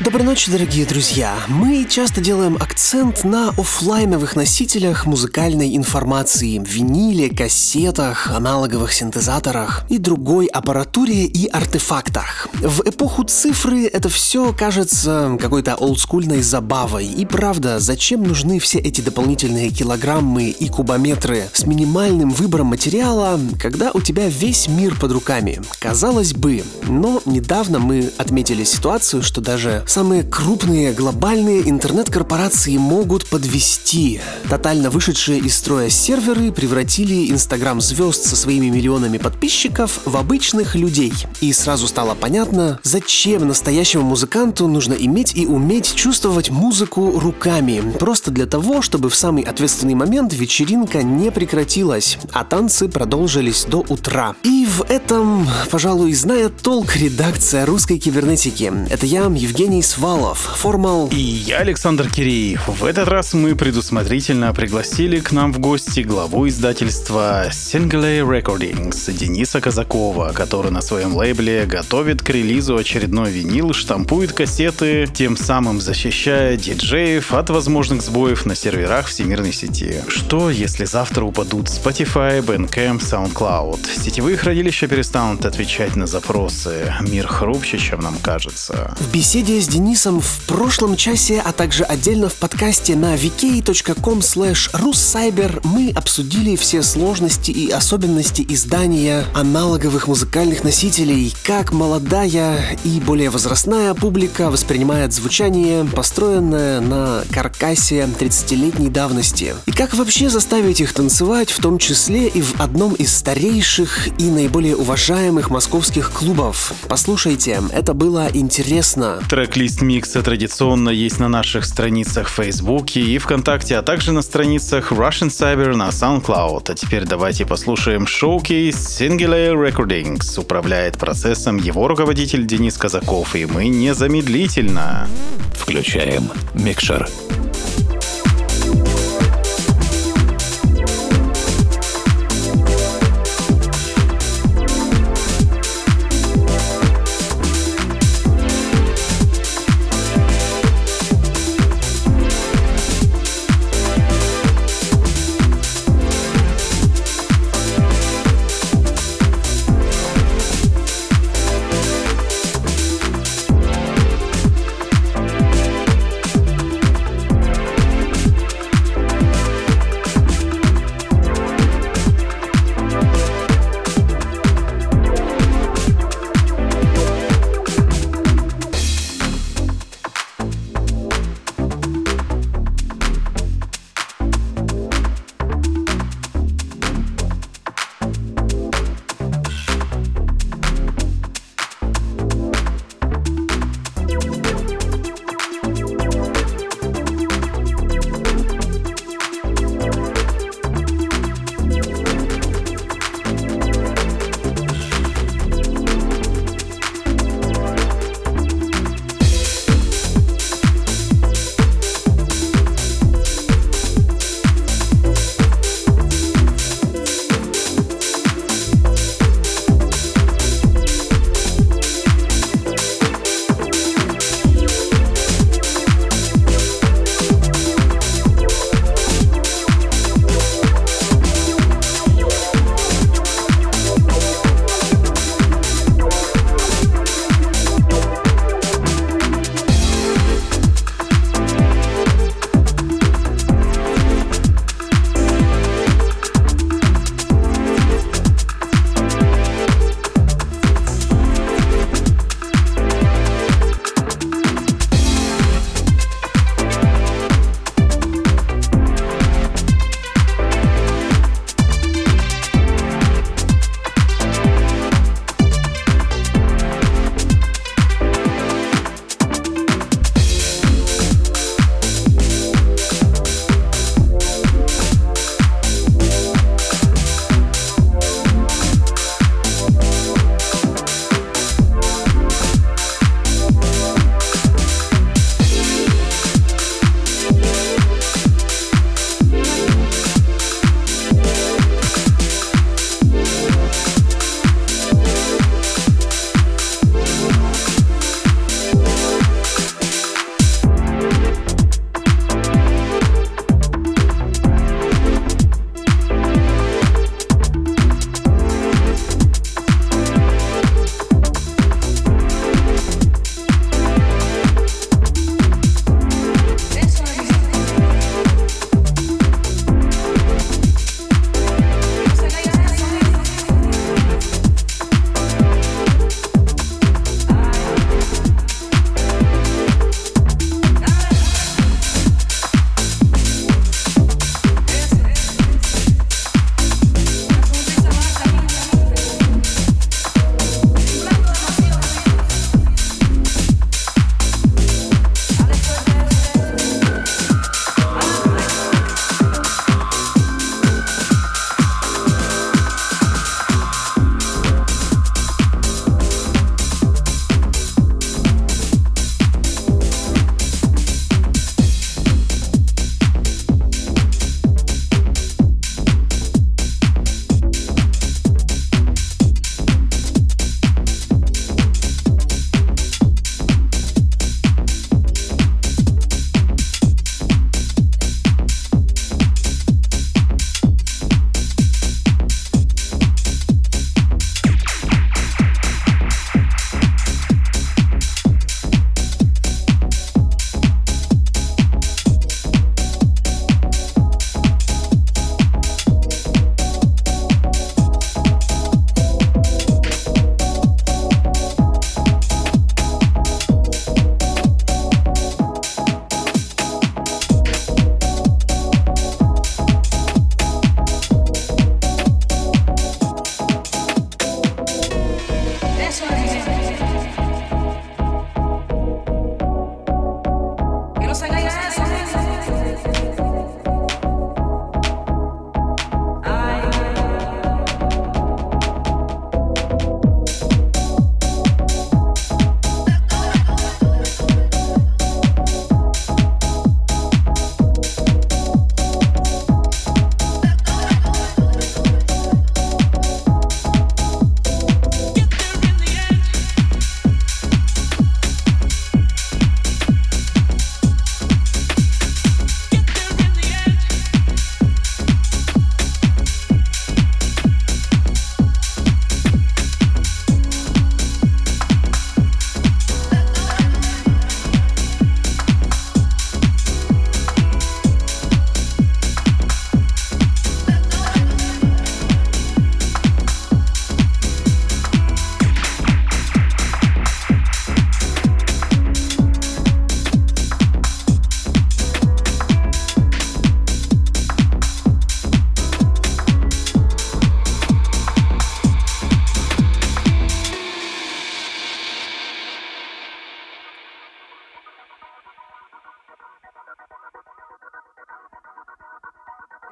Доброй ночи, дорогие друзья! Мы часто делаем акцент на офлайновых носителях музыкальной информации, виниле, кассетах, аналоговых синтезаторах и другой аппаратуре и артефактах. В эпоху цифры это все кажется какой-то олдскульной забавой. И правда, зачем нужны все эти дополнительные килограммы и кубометры с минимальным выбором материала, когда у тебя весь мир под руками? Казалось бы, но недавно мы отметили ситуацию, что даже самые крупные глобальные интернет-корпорации могут подвести. Тотально вышедшие из строя серверы превратили Инстаграм-звезд со своими миллионами подписчиков в обычных людей. И сразу стало понятно, зачем настоящему музыканту нужно иметь и уметь чувствовать музыку руками. Просто для того, чтобы в самый ответственный момент вечеринка не прекратилась, а танцы продолжились до утра. И в этом, пожалуй, знает толк редакция русской кибернетики. Это я, Евгений Свалов, Formal. И я, Александр Киреев. В этот раз мы предусмотрительно пригласили к нам в гости главу издательства Singelay Recordings Дениса Казакова, который на своем лейбле готовит к релизу очередной винил, штампует кассеты, тем самым защищая диджеев от возможных сбоев на серверах всемирной сети. Что, если завтра упадут Spotify, Bandcamp, SoundCloud? Сетевые хранилища перестанут отвечать на запросы. Мир хрупче, чем нам кажется. В беседе с Денисом в прошлом часе, а также отдельно в подкасте на vk.com/russcyber мы обсудили все сложности и особенности издания аналоговых музыкальных носителей, как молодая и более возрастная публика воспринимает звучание, построенное на каркасе 30-летней давности, и как вообще заставить их танцевать, в том числе и в одном из старейших и наиболее уважаемых московских клубов. Послушайте, это было интересно. Трек-лист микса традиционно есть на наших страницах в Фейсбуке и ВКонтакте, а также на страницах Russian Cyber на SoundCloud. А теперь давайте послушаем шоукейс Singular Recordings. Управляет процессом его руководитель Денис Казаков, и мы незамедлительно включаем микшер.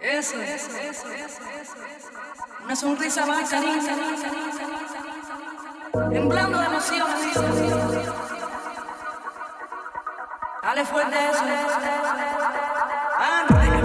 Eso es, una sonrisa más cariño, temblando de emoción, dale fuerte eso, ándale.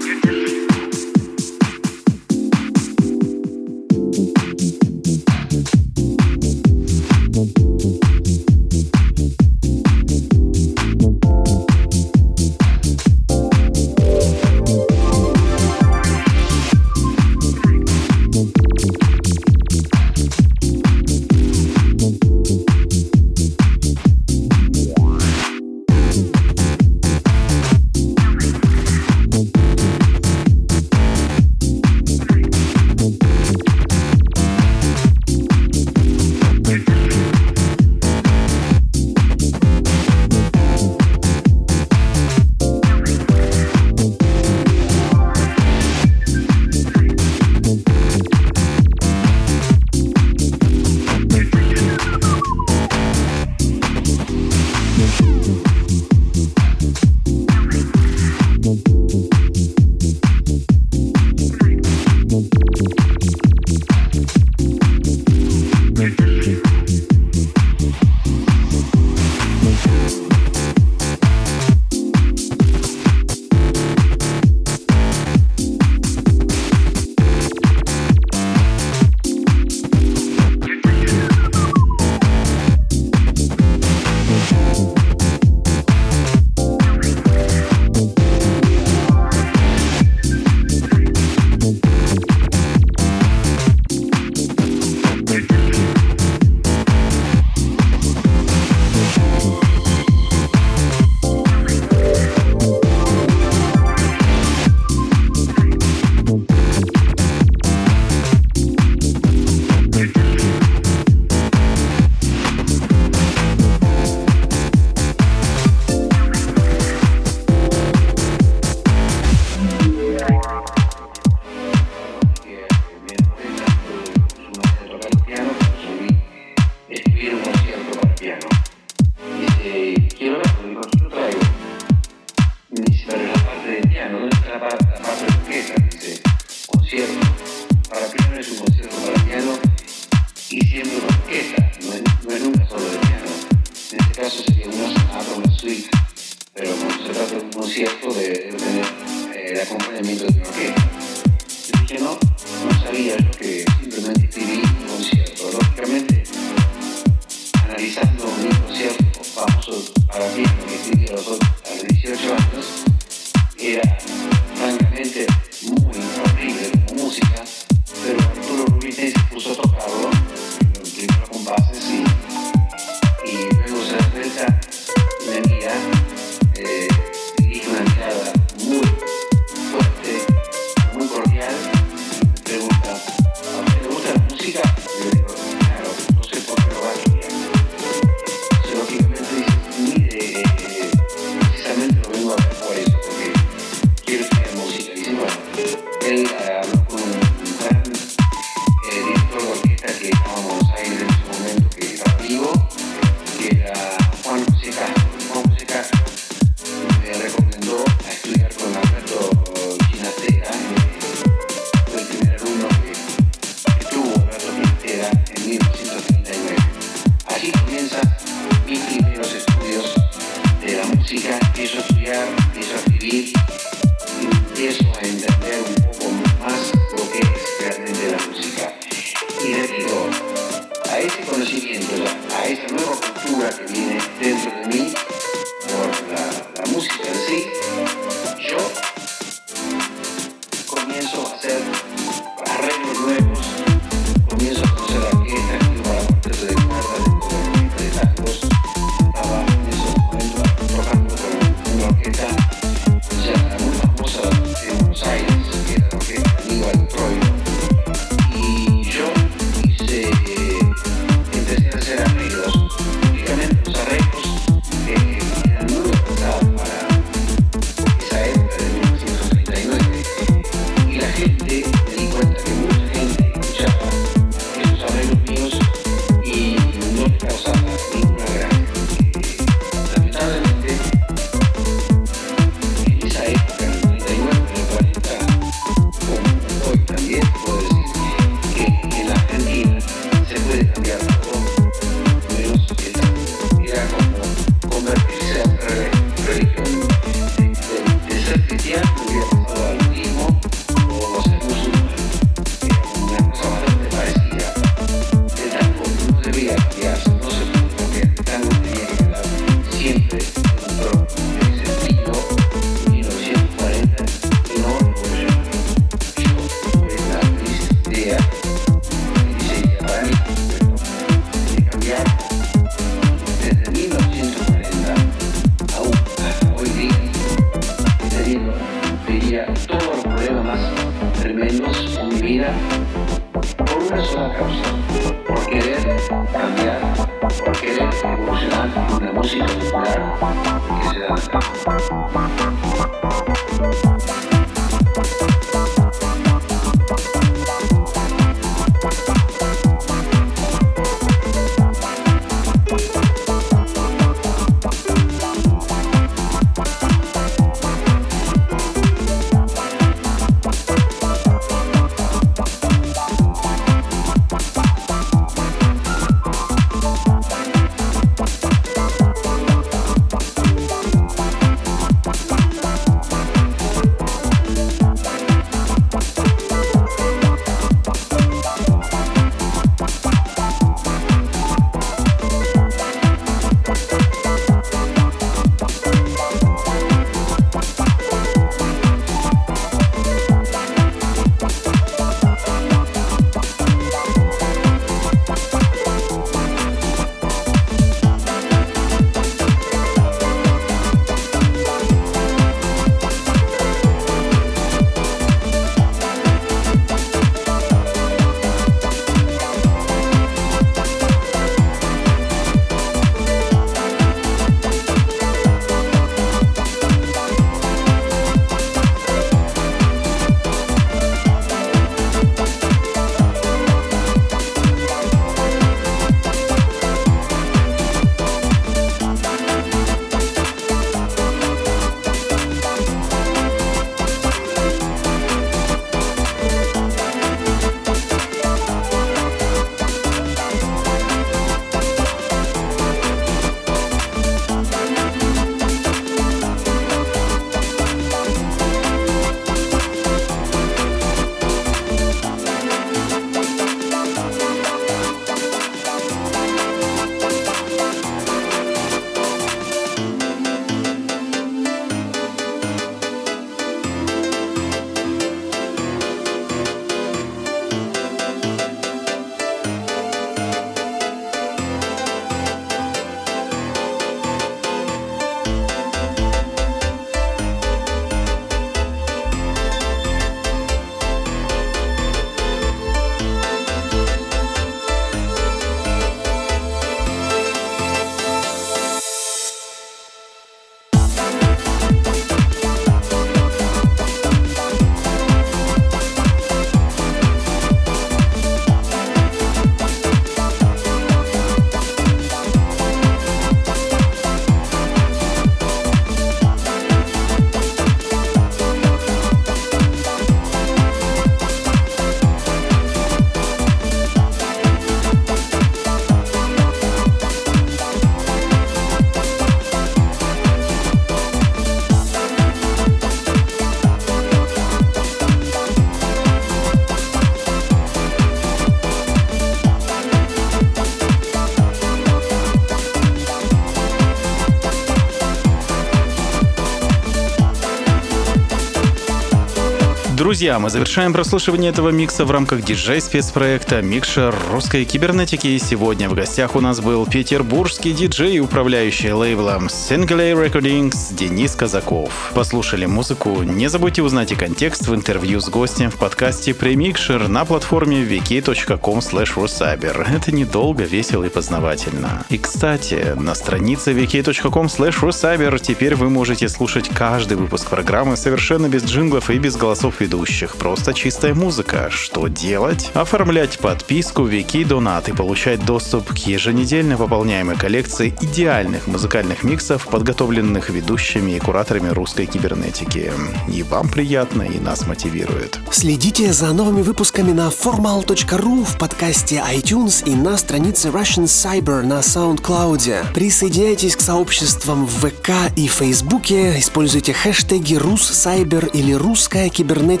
Друзья, мы завершаем прослушивание этого микса в рамках диджей-спецпроекта «Микшер русской кибернетики». И сегодня в гостях у нас был петербургский диджей, управляющий лейблом Singelay Recordings Денис Казаков. Послушали музыку? Не забудьте узнать и контекст в интервью с гостем в подкасте «Премикшер» на платформе wiki.com/rusaber. Это недолго, весело и познавательно. И, кстати, на странице wiki.com/rusaber теперь вы можете слушать каждый выпуск программы совершенно без джинглов и без голосов ведущих. Просто чистая музыка. Что делать? Оформлять подписку Вики Донат и получать доступ к еженедельно пополняемой коллекции идеальных музыкальных миксов, подготовленных ведущими и кураторами русской кибернетики. И вам приятно, и нас мотивирует. Следите за новыми выпусками на formal.ru, в подкасте iTunes и на странице Russian Cyber на SoundCloud. Присоединяйтесь к сообществам в ВК и Фейсбуке. Используйте хэштеги «Руссайбер» или «Русская кибернетика»,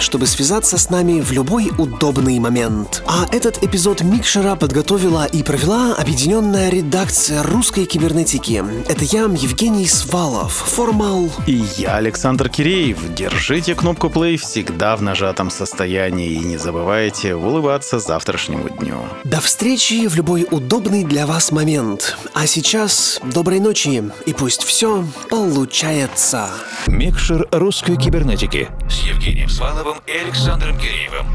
чтобы связаться с нами в любой удобный момент. А этот эпизод «Микшера» подготовила и провела объединенная редакция «Русской кибернетики». Это я, Евгений Свалов, Формал. И я, Александр Киреев. Держите кнопку «Плей» всегда в нажатом состоянии и не забывайте улыбаться завтрашнему дню. До встречи в любой удобный для вас момент. А сейчас доброй ночи, и пусть все получается. Микшер русской кибернетики с Евгением Сваловым и Александром Киреевым.